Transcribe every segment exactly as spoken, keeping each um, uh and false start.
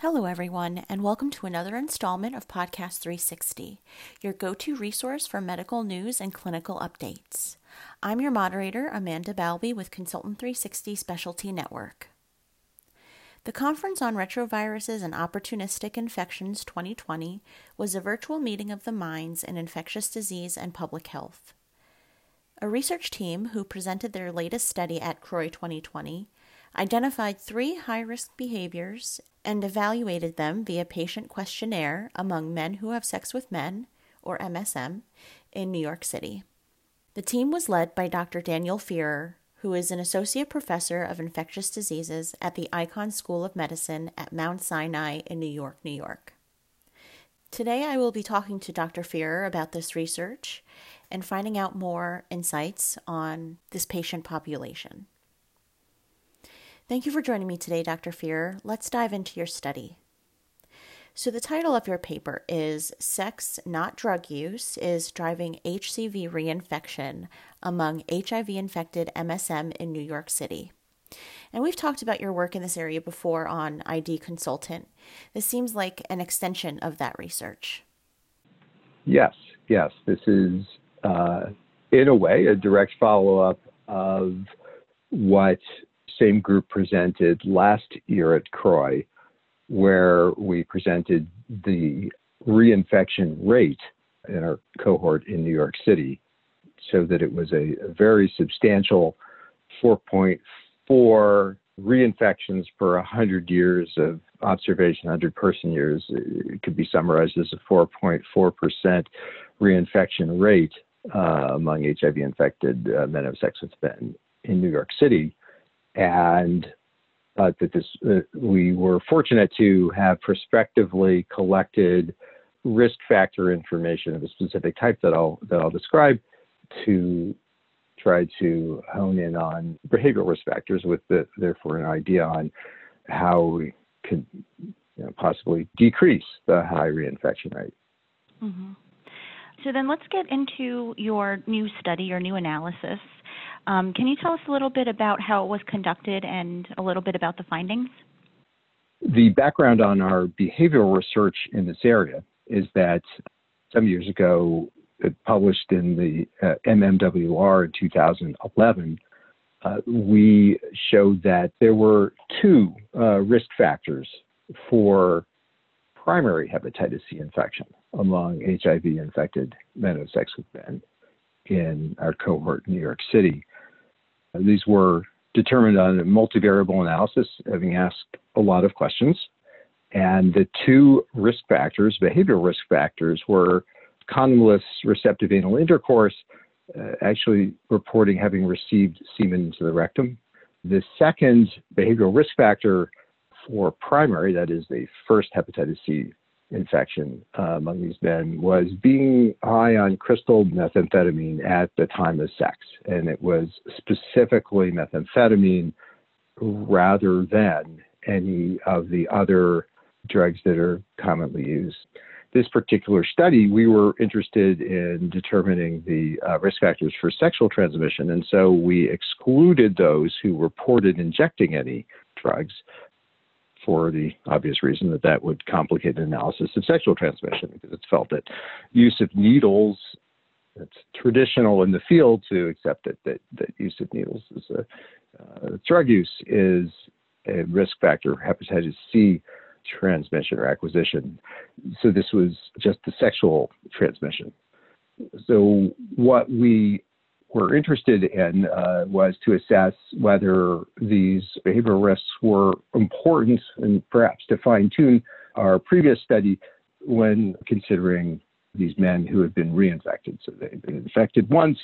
Hello everyone, and welcome to another installment of Podcast three sixty, your go-to resource for medical news and clinical updates. I'm your moderator, Amanda Balby with Consultant three sixty Specialty Network. The Conference on Retroviruses and Opportunistic Infections twenty twenty was a virtual meeting of the minds in infectious disease and public health. A research team who presented their latest study at C R O I twenty twenty identified three high-risk behaviors and evaluated them via patient questionnaire among men who have sex with men, or M S M, in New York City. The team was led by Doctor Daniel Fierer, who is an associate professor of infectious diseases at the Icahn School of Medicine at Mount Sinai in New York, New York. Today I will be talking to Doctor Fierer about this research and finding out more insights on this patient population. Thank you for joining me today, Doctor Fierer. Let's dive into your study. So the title of your paper is Sex, Not Drug Use, is Driving H C V Reinfection Among H I V-Infected M S M in New York City. And we've talked about your work in this area before on I D Consultant. This seems like an extension of that research. Yes, yes. This is, uh, in a way, a direct follow-up of what same group presented last year at C R O I, where we presented the reinfection rate in our cohort in New York City, so that it was a, a very substantial four point four reinfections per one hundred years of observation, one hundred person years. It could be summarized as a four point four percent reinfection rate uh, among H I V-infected uh, men of sex with men in New York City. And uh, that this, uh, we were fortunate to have prospectively collected risk factor information of a specific type that I'll that I'll describe to try to hone in on behavioral risk factors, with the, therefore an idea on how we could you know, possibly decrease the high reinfection rate. Mm-hmm. So then let's get into your new study, your new analysis. Um, can you tell us a little bit about how it was conducted and a little bit about the findings? The background on our behavioral research in this area is that some years ago, it published in the uh, M M W R in two thousand eleven, uh, we showed that there were two uh, risk factors for primary hepatitis C infection among H I V-infected men of sex with men in our cohort in New York City. These were determined on a multivariable analysis, having asked a lot of questions. And the two risk factors, behavioral risk factors, were condomless receptive anal intercourse, uh, actually reporting having received semen into the rectum. The second behavioral risk factor for primary, that is the first hepatitis C infection uh, among these men, was being high on crystal methamphetamine at the time of sex. And it was specifically methamphetamine rather than any of the other drugs that are commonly used. This particular study, we were interested in determining the uh, risk factors for sexual transmission. And so we excluded those who reported injecting any drugs, for the obvious reason that that would complicate the analysis of sexual transmission, because it's felt that use of needles, it's traditional in the field to accept that that, that use of needles is a uh, drug use is a risk factor for hepatitis C transmission or acquisition. So this was just the sexual transmission. So what we were interested in uh, was to assess whether these behavioral risks were important, and perhaps to fine-tune our previous study when considering these men who had been reinfected. So they'd been infected once,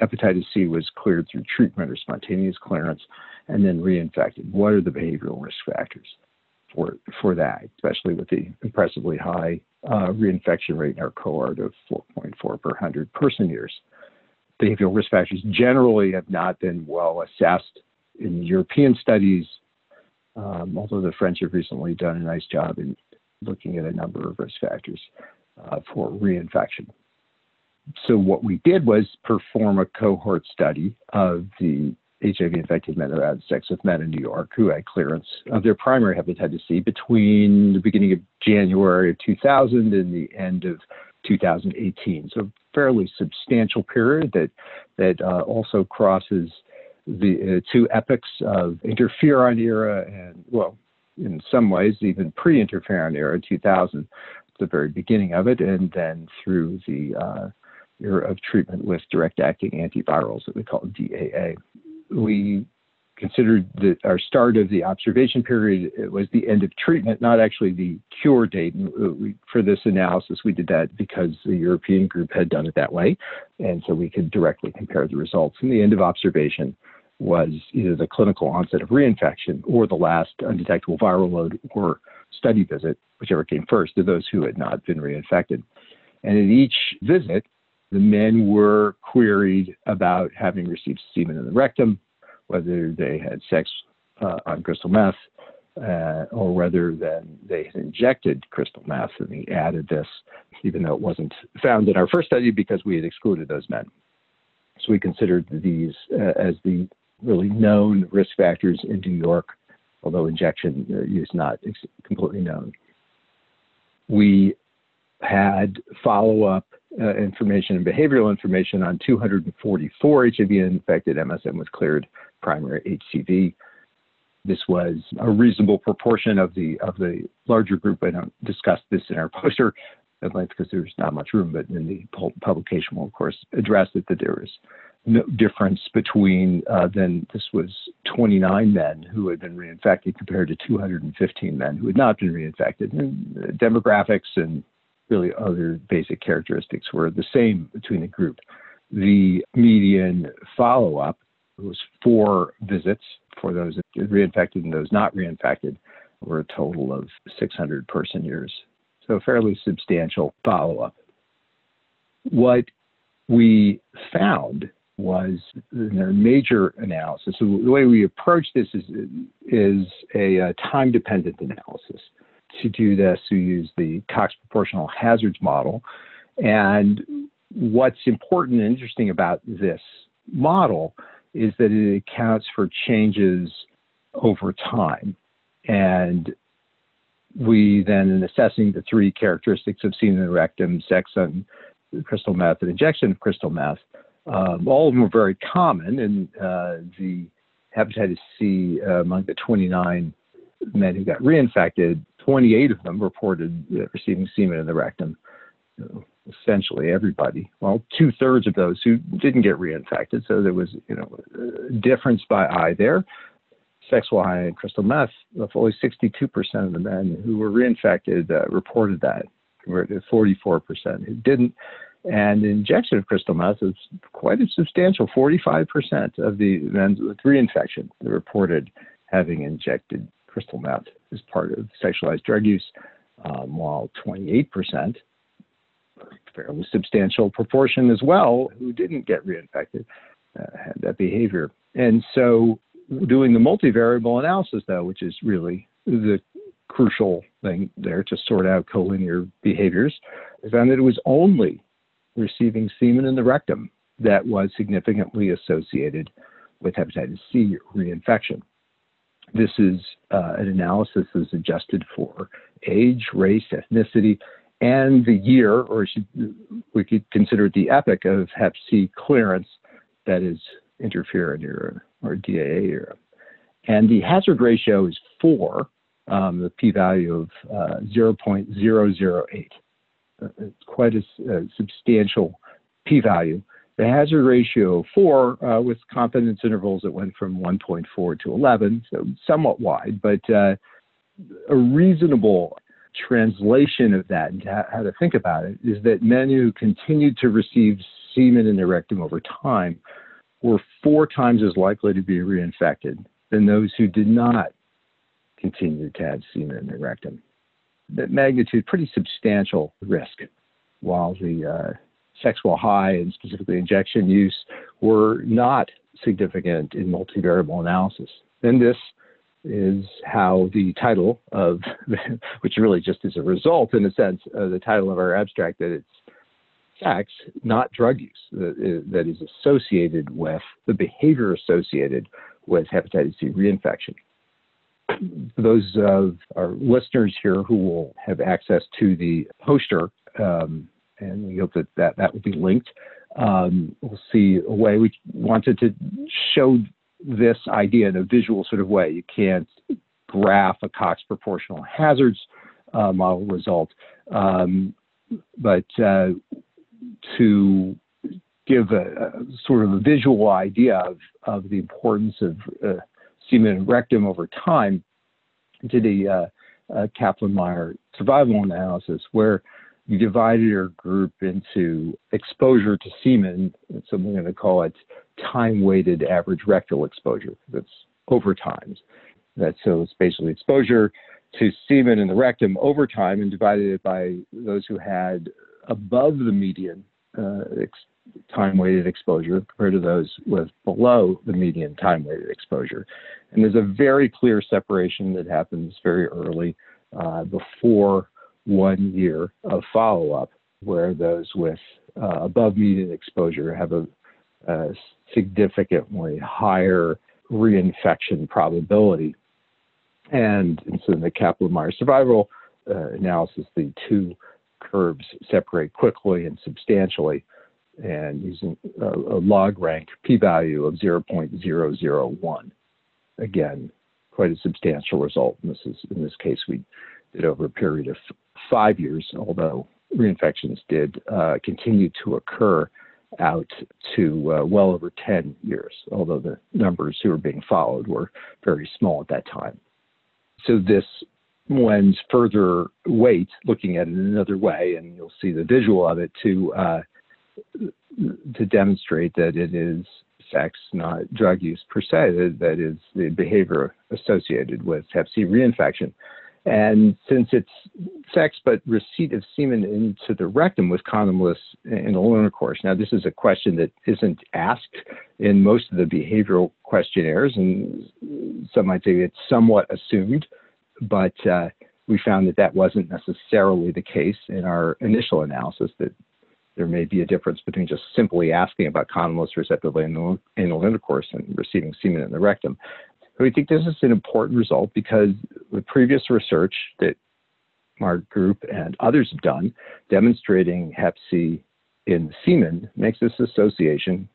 hepatitis C was cleared through treatment or spontaneous clearance, and then reinfected. What are the behavioral risk factors for, for that, especially with the impressively high uh, reinfection rate in our cohort of four point four per one hundred person years? Behavioral risk factors generally have not been well assessed in European studies, um, although the French have recently done a nice job in looking at a number of risk factors uh, for reinfection. So what we did was perform a cohort study of the H I V-infected men who had sex with men in New York who had clearance of their primary hepatitis C between the beginning of January of two thousand and the end of two thousand eighteen. So a fairly substantial period that that uh, also crosses the uh, two epochs of interferon era and, well, in some ways, even pre-interferon era, two thousand, the very beginning of it, and then through the uh, era of treatment with direct-acting antivirals that we call D A A. We considered that our start of the observation period, it was the end of treatment, not actually the cure date. And we, for this analysis, we did that because the European group had done it that way, and so we could directly compare the results. And the end of observation was either the clinical onset of reinfection or the last undetectable viral load or study visit, whichever came first, to those who had not been reinfected. And at each visit, the men were queried about having received semen in the rectum, whether they had sex uh, on crystal meth, uh, or whether then they had injected crystal meth. And we added this, even though it wasn't found in our first study because we had excluded those men. So we considered these uh, as the really known risk factors in New York, although injection use not ex- completely known. We had follow-up uh, information and behavioral information on two hundred forty-four H I V-infected M S M with cleared primary H C V. This was a reasonable proportion of the of the larger group. I don't discuss this in our poster at length because there's not much room, but in the publication will, of course, address it, that there was no difference between, uh, then this was twenty-nine men who had been reinfected compared to two hundred fifteen men who had not been reinfected. And uh, demographics and really other basic characteristics were the same between the group. The median follow-up was four visits for those reinfected, and those not reinfected were a total of six hundred person years. So fairly substantial follow-up. What we found was in our major analysis, so the way we approach this is, is a, a time-dependent analysis. To do this, we use the Cox Proportional Hazards Model. And what's important and interesting about this model is that it accounts for changes over time. And we then, in assessing the three characteristics of semen in the rectum, sex on crystal meth, and injection of crystal meth, um, all of them were very common. And uh, the hepatitis C uh, among the twenty-nine men who got reinfected, twenty-eight of them reported receiving semen in the rectum, so essentially everybody. Well, two-thirds of those who didn't get reinfected, so there was, you know, a difference by eye there. Sexual high and crystal meth, only sixty-two percent of the men who were reinfected uh, reported that, compared to forty-four percent who didn't. And the injection of crystal meth is quite a substantial, forty-five percent of the men with reinfection that reported having injected crystal meth as part of sexualized drug use, um, while twenty-eight percent, fairly substantial proportion as well, who didn't get reinfected, uh, had that behavior. And so doing the multivariable analysis, though, which is really the crucial thing there to sort out collinear behaviors, I found that it was only receiving semen in the rectum that was significantly associated with hepatitis C reinfection. This is uh, an analysis that's adjusted for age, race, ethnicity, and the year, or should, we could consider it the epoch of hep C clearance, that is interferon era or D A A era. And the hazard ratio is four, um, the p-value of uh, zero point zero zero eight. Uh, it's quite a uh, substantial p-value. The hazard ratio of four uh, with confidence intervals that went from one point four to eleven, so somewhat wide, but uh, a reasonable translation of that and how to think about it is that men who continued to receive semen in their rectum over time were four times as likely to be reinfected than those who did not continue to have semen in their rectum. That magnitude, pretty substantial risk, while the uh, sexual high and specifically injection use were not significant in multivariable analysis. And this is how the title of, which really just is a result in a sense, uh, the title of our abstract, that it's effects, not drug use, that, that is associated with the behavior associated with hepatitis C reinfection. For those of our listeners here who will have access to the poster, um, and we hope that that, that will be linked, um, we'll see a way we wanted to show this idea in a visual sort of way. You can't graph a Cox proportional hazards uh, model result, um, but uh, to give a, a sort of a visual idea of, of the importance of uh, semen and rectum over time, to the uh, uh, Kaplan-Meier survival analysis, where you divided your group into exposure to semen, and so we're going to call it time-weighted average rectal exposure. That's over time. That's so it's basically exposure to semen in the rectum over time, and divided it by those who had above the median uh, ex time-weighted exposure compared to those with below the median time-weighted exposure. And there's a very clear separation that happens very early, uh, before one year of follow-up, where those with uh, above median exposure have a, a significantly higher reinfection probability. And, and so in the Kaplan-Meier survival uh, analysis, the two curves separate quickly and substantially, and using a, a log rank p-value of zero point zero zero one. Again, quite a substantial result. And this is, in this case, we did over a period of five years, although reinfections did uh, continue to occur out to uh, well over ten years, although the numbers who were being followed were very small at that time. So this lends further weight, looking at it another way, and you'll see the visual of it, to uh, to demonstrate that it is sex, not drug use per se, that, that is the behavior associated with hep C reinfection. And since it's sex, but receipt of semen into the rectum with condomless and alone intercourse. Now, this is a question that isn't asked in most of the behavioral questionnaires, and some might say it's somewhat assumed, but uh, we found that that wasn't necessarily the case in our initial analysis, that there may be a difference between just simply asking about condomless receptive anal intercourse and receiving semen in the rectum. We think this is an important result because the previous research that our group and others have done demonstrating hep C in the semen makes this association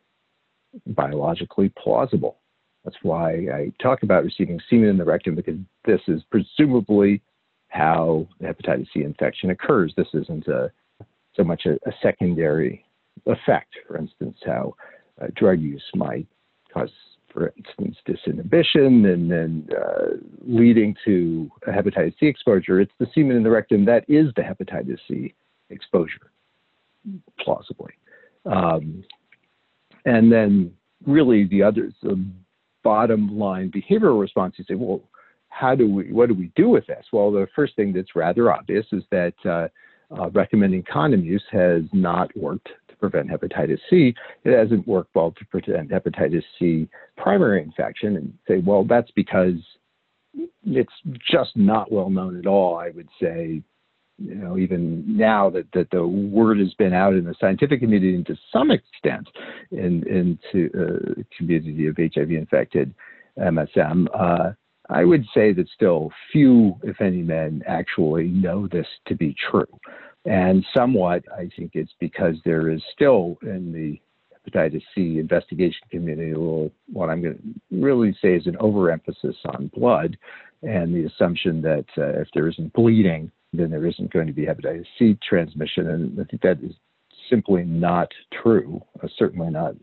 biologically plausible. That's why I talk about receiving semen in the rectum, because this is presumably how hepatitis C infection occurs. This isn't a, so much a, a secondary effect, for instance, how uh, drug use might cause, for instance, disinhibition and then uh, leading to a hepatitis C exposure. It's the semen in the rectum that is the hepatitis C exposure, plausibly. Um, and then really the other, the bottom line behavioral response, you say, well, how do we, what do we do with this? Well, the first thing that's rather obvious is that uh, uh, recommending condom use has not worked prevent hepatitis C. It hasn't worked well to prevent hepatitis C primary infection, and say, well, that's because it's just not well known at all. I would say, you know, even now that, that the word has been out in the scientific community, and to some extent in, in to the uh, community of H I V-infected M S M, uh, I would say that still few, if any, men actually know this to be true. And somewhat, I think it's because there is still in the hepatitis C investigation community a little, what I'm going to really say is an overemphasis on blood, and the assumption that uh, if there isn't bleeding, then there isn't going to be hepatitis C transmission. And I think that is simply not true, uh, certainly not.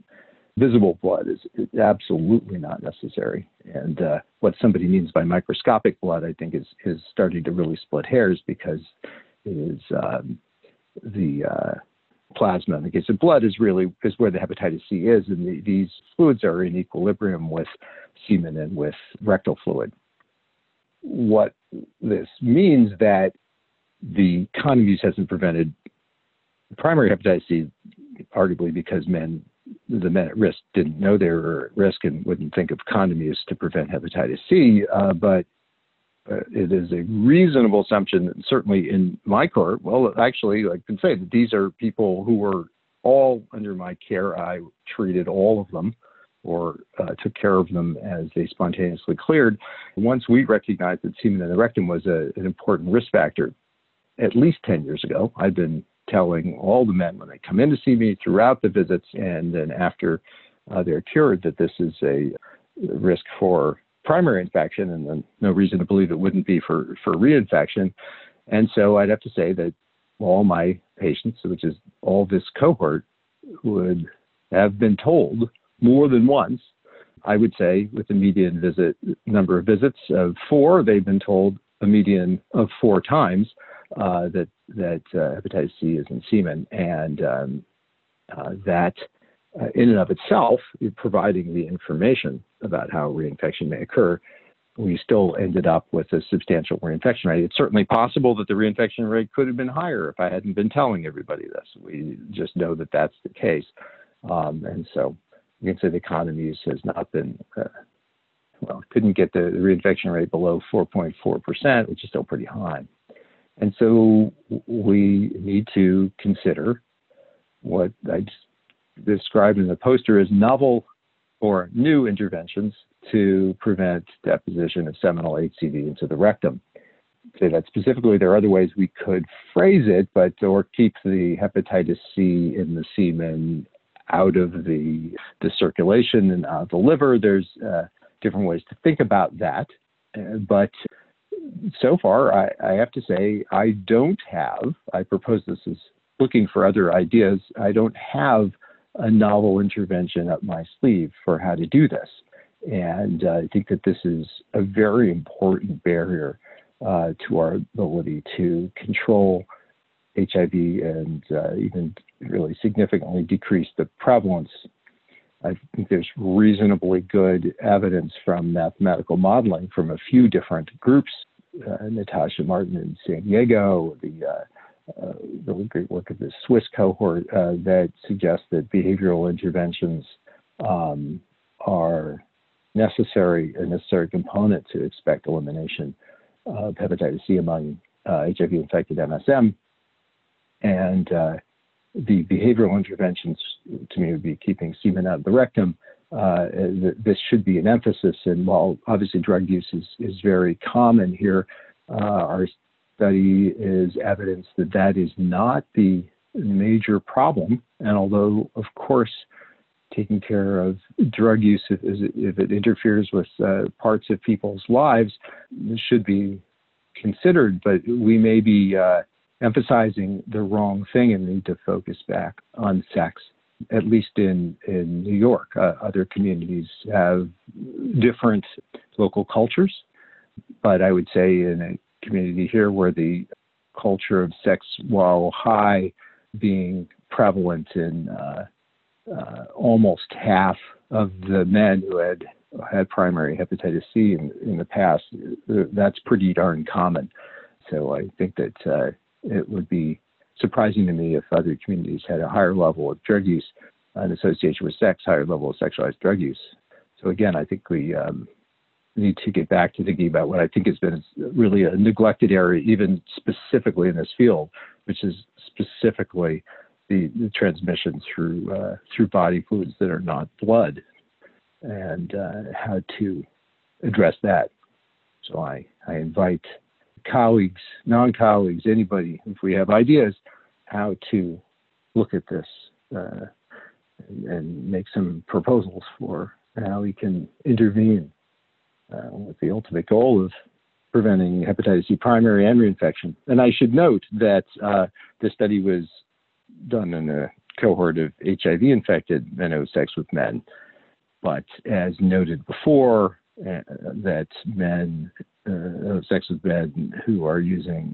Visible blood is, is absolutely not necessary. And uh, what somebody means by microscopic blood, I think, is, is starting to really split hairs, because it is um, the uh, plasma, in the case of blood, is really is where the hepatitis C is. And the, these fluids are in equilibrium with semen and with rectal fluid. What this means that the condom use hasn't prevented primary hepatitis C, arguably because men the men at risk didn't know they were at risk and wouldn't think of condom use to prevent hepatitis C, uh, but uh, it is a reasonable assumption, certainly in my court. Well, actually, I can say that these are people who were all under my care. I treated all of them or uh, took care of them as they spontaneously cleared. Once we recognized that semen in the rectum was a, an important risk factor, at least ten years ago, I've been telling all the men when they come in to see me throughout the visits and then after uh, they're cured that this is a risk for primary infection and then no reason to believe it wouldn't be for, for reinfection. And so I'd have to say that all my patients, which is all this cohort, would have been told more than once, I would say with a median visit number of visits of four, they've been told a median of four times uh, that that uh, hepatitis C is in semen. And um, uh, that uh, in and of itself, providing the information about how reinfection may occur, we still ended up with a substantial reinfection rate. It's certainly possible that the reinfection rate could have been higher if I hadn't been telling everybody this. We just know that that's the case. Um, and so you can say the economies has not been, uh, well, couldn't get the reinfection rate below four point four percent, which is still pretty high. And so we need to consider what I described in the poster as novel or new interventions to prevent deposition of seminal H C V into the rectum. Say that specifically, there are other ways we could phrase it, but or keep the hepatitis C in the semen out of the, the circulation and out of the liver. There's uh, different ways to think about that. Uh, but so far, I, I have to say, I don't have, I propose this as looking for other ideas, I don't have a novel intervention up my sleeve for how to do this. And uh, I think that this is a very important barrier uh, to our ability to control H I V and uh, even really significantly decrease the prevalence. I think there's reasonably good evidence from mathematical modeling from a few different groups. Uh, Natasha Martin in San Diego, the uh, Uh, really great work of the Swiss cohort uh, that suggests that behavioral interventions um, are necessary, a necessary component to expect elimination of hepatitis C among uh, H I V-infected M S M. And uh, the behavioral interventions, to me, would be keeping semen out of the rectum. Uh, this should be an emphasis, and while obviously drug use is, is very common here, uh, our study is evidence that that is not the major problem. And although, of course, taking care of drug use, if, if it interferes with uh, parts of people's lives, should be considered, but we may be uh, emphasizing the wrong thing and need to focus back on sex, at least in, in New York. Uh, other communities have different local cultures, but I would say in a community here where the culture of sex, while high, being prevalent in uh, uh, almost half of the men who had had primary hepatitis C in, in the past, that's pretty darn common. So I think that uh, it would be surprising to me if other communities had a higher level of drug use in association with sex, higher level of sexualized drug use. So again, I think we um, need to get back to thinking about what I think has been really a neglected area, even specifically in this field, which is specifically the, the transmission through uh, through body fluids that are not blood, and uh, how to address that. So I, I invite colleagues, non-colleagues, anybody, if we have ideas, how to look at this uh, and, and make some proposals for how we can intervene Uh, with the ultimate goal of preventing hepatitis C primary and reinfection. And I should note that uh, this study was done in a cohort of H I V-infected men who have sex with men. But as noted before, uh, that men uh, have sex with men who are using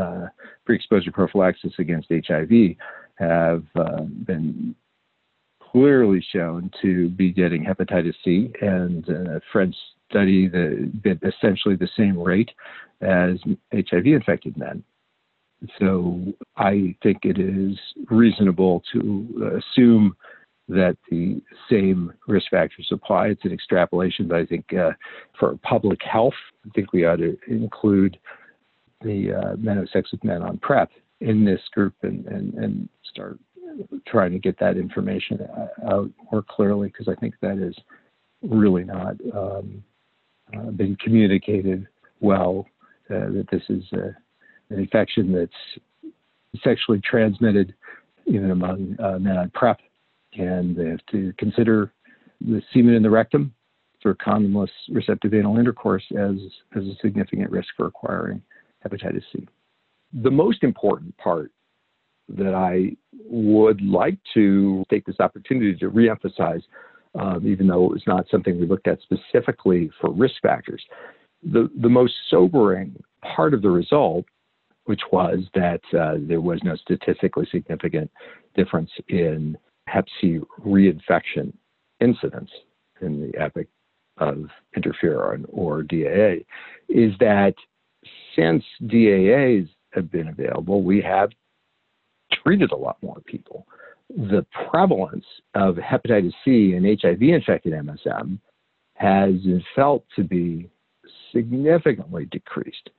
uh, pre-exposure prophylaxis against H I V have uh, been clearly shown to be getting hepatitis C, and uh, French study that essentially the same rate as H I V-infected men. So I think it is reasonable to assume that the same risk factors apply. It's an extrapolation, but I think uh, for public health, I think we ought to include the uh, men who have sex with men on PrEP in this group and, and, and start trying to get that information out more clearly, because I think that is really not um, uh, been communicated well, uh, that this is uh, an infection that's sexually transmitted even among uh, men on PrEP, and they have to consider the semen in the rectum for condomless receptive anal intercourse as, as a significant risk for acquiring hepatitis C. The most important part that I would like to take this opportunity to reemphasize, um, even though it was not something we looked at specifically for risk factors, the, the most sobering part of the result, which was that uh, there was no statistically significant difference in hep C reinfection incidence in the epoch of interferon or D A A, is that since D A As have been available, we have treated a lot more people. The prevalence of hepatitis C in H I V-infected M S M has been felt to be significantly decreased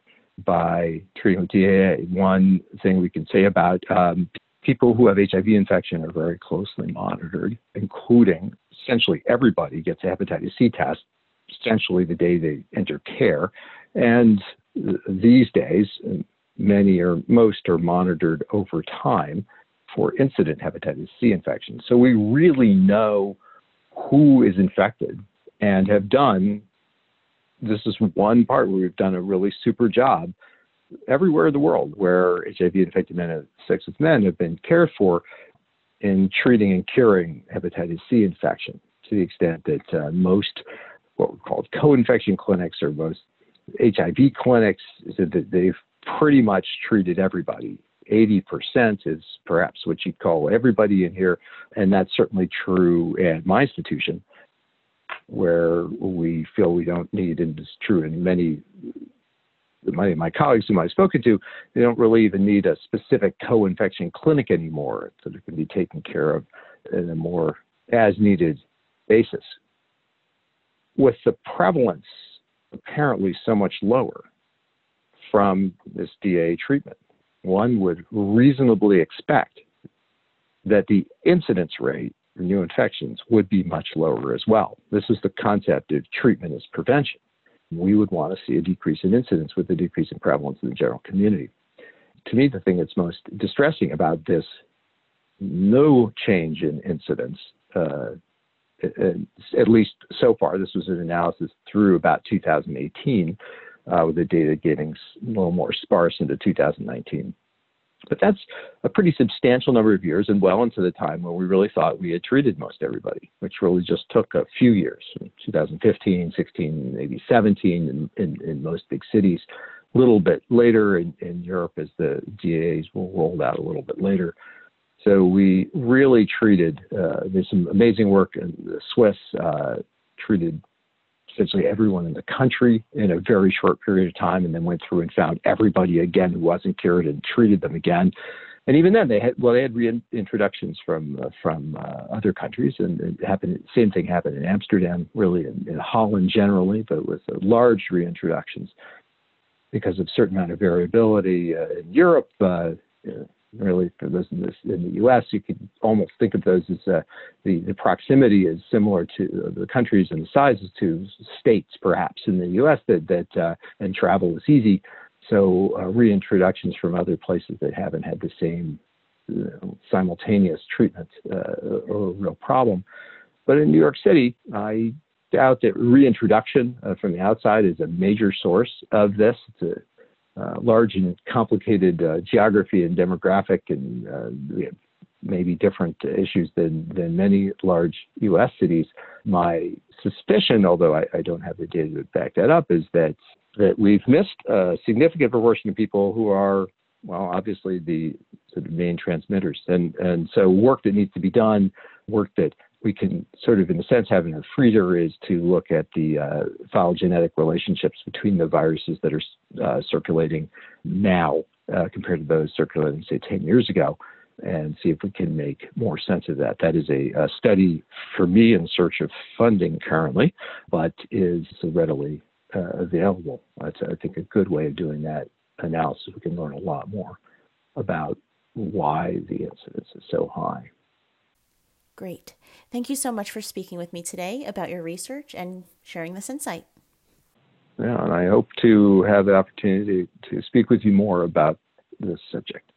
by treating with D A A. One thing we can say about um, people who have H I V infection are very closely monitored, including essentially everybody gets a hepatitis C test, essentially the day they enter care. And these days, many or most are monitored over time for incident hepatitis C infection. So we really know who is infected and have done, this is one part where we've done a really super job. Everywhere in the world where H I V-infected men of sex with men have been cared for in treating and curing hepatitis C infection, to the extent that uh, most what we call co-infection clinics or most H I V clinics, so that they've pretty much treated everybody. eighty percent is perhaps what you'd call everybody in here, and that's certainly true at my institution, where we feel we don't need, and it's true in many many of my colleagues whom I've spoken to, they don't really even need a specific co-infection clinic anymore, so it can be taken care of in a more as-needed basis. With the prevalence apparently so much lower from this D A A treatment, one would reasonably expect that the incidence rate for new infections would be much lower as well. This is the concept of treatment as prevention. We would want to see a decrease in incidence with a decrease in prevalence in the general community. To me, the thing that's most distressing about this no change in incidence, uh, at least so far, this was an analysis through about two thousand eighteen, uh, with the data getting a little more sparse into two thousand nineteen. But that's a pretty substantial number of years and well into the time when we really thought we had treated most everybody, which really just took a few years, two thousand fifteen, sixteen, maybe seventeen in, in, in most big cities, a little bit later in, in Europe as the D A As were rolled out a little bit later. So we really treated, uh, there's some amazing work in the Swiss, uh, treated essentially everyone in the country in a very short period of time, and then went through and found everybody again who wasn't cured and treated them again. And even then, they had well, they had reintroductions from uh, from uh, other countries, and it happened. Same thing happened in Amsterdam, really, in, in Holland generally, but with uh, large reintroductions because of a certain amount of variability uh, in Europe. Uh, really, for those in, this, in the U S, you could almost think of those as uh, the, the proximity is similar to the countries and the sizes to states, perhaps, in the U S that, that uh, and travel is easy. So uh, reintroductions from other places that haven't had the same you know, simultaneous treatment uh, are a real problem. But in New York City, I doubt that reintroduction uh, from the outside is a major source of this. It's a, Uh, large and complicated uh, geography and demographic, and uh, maybe different issues than, than many large U S cities. My suspicion, although I, I don't have the data to back that up, is that, that we've missed a significant proportion of people who are, well, obviously the sort of main transmitters. And, and so work that needs to be done, work that we can sort of, in a sense, have in a freezer is to look at the uh, phylogenetic relationships between the viruses that are uh, circulating now uh, compared to those circulating, say, ten years ago, and see if we can make more sense of that. That is a, a study for me in search of funding currently, but is readily uh, available. That's, I think, a good way of doing that analysis. We can learn a lot more about why the incidence is so high. Great. Thank you so much for speaking with me today about your research and sharing this insight. Yeah, and I hope to have the opportunity to speak with you more about this subject.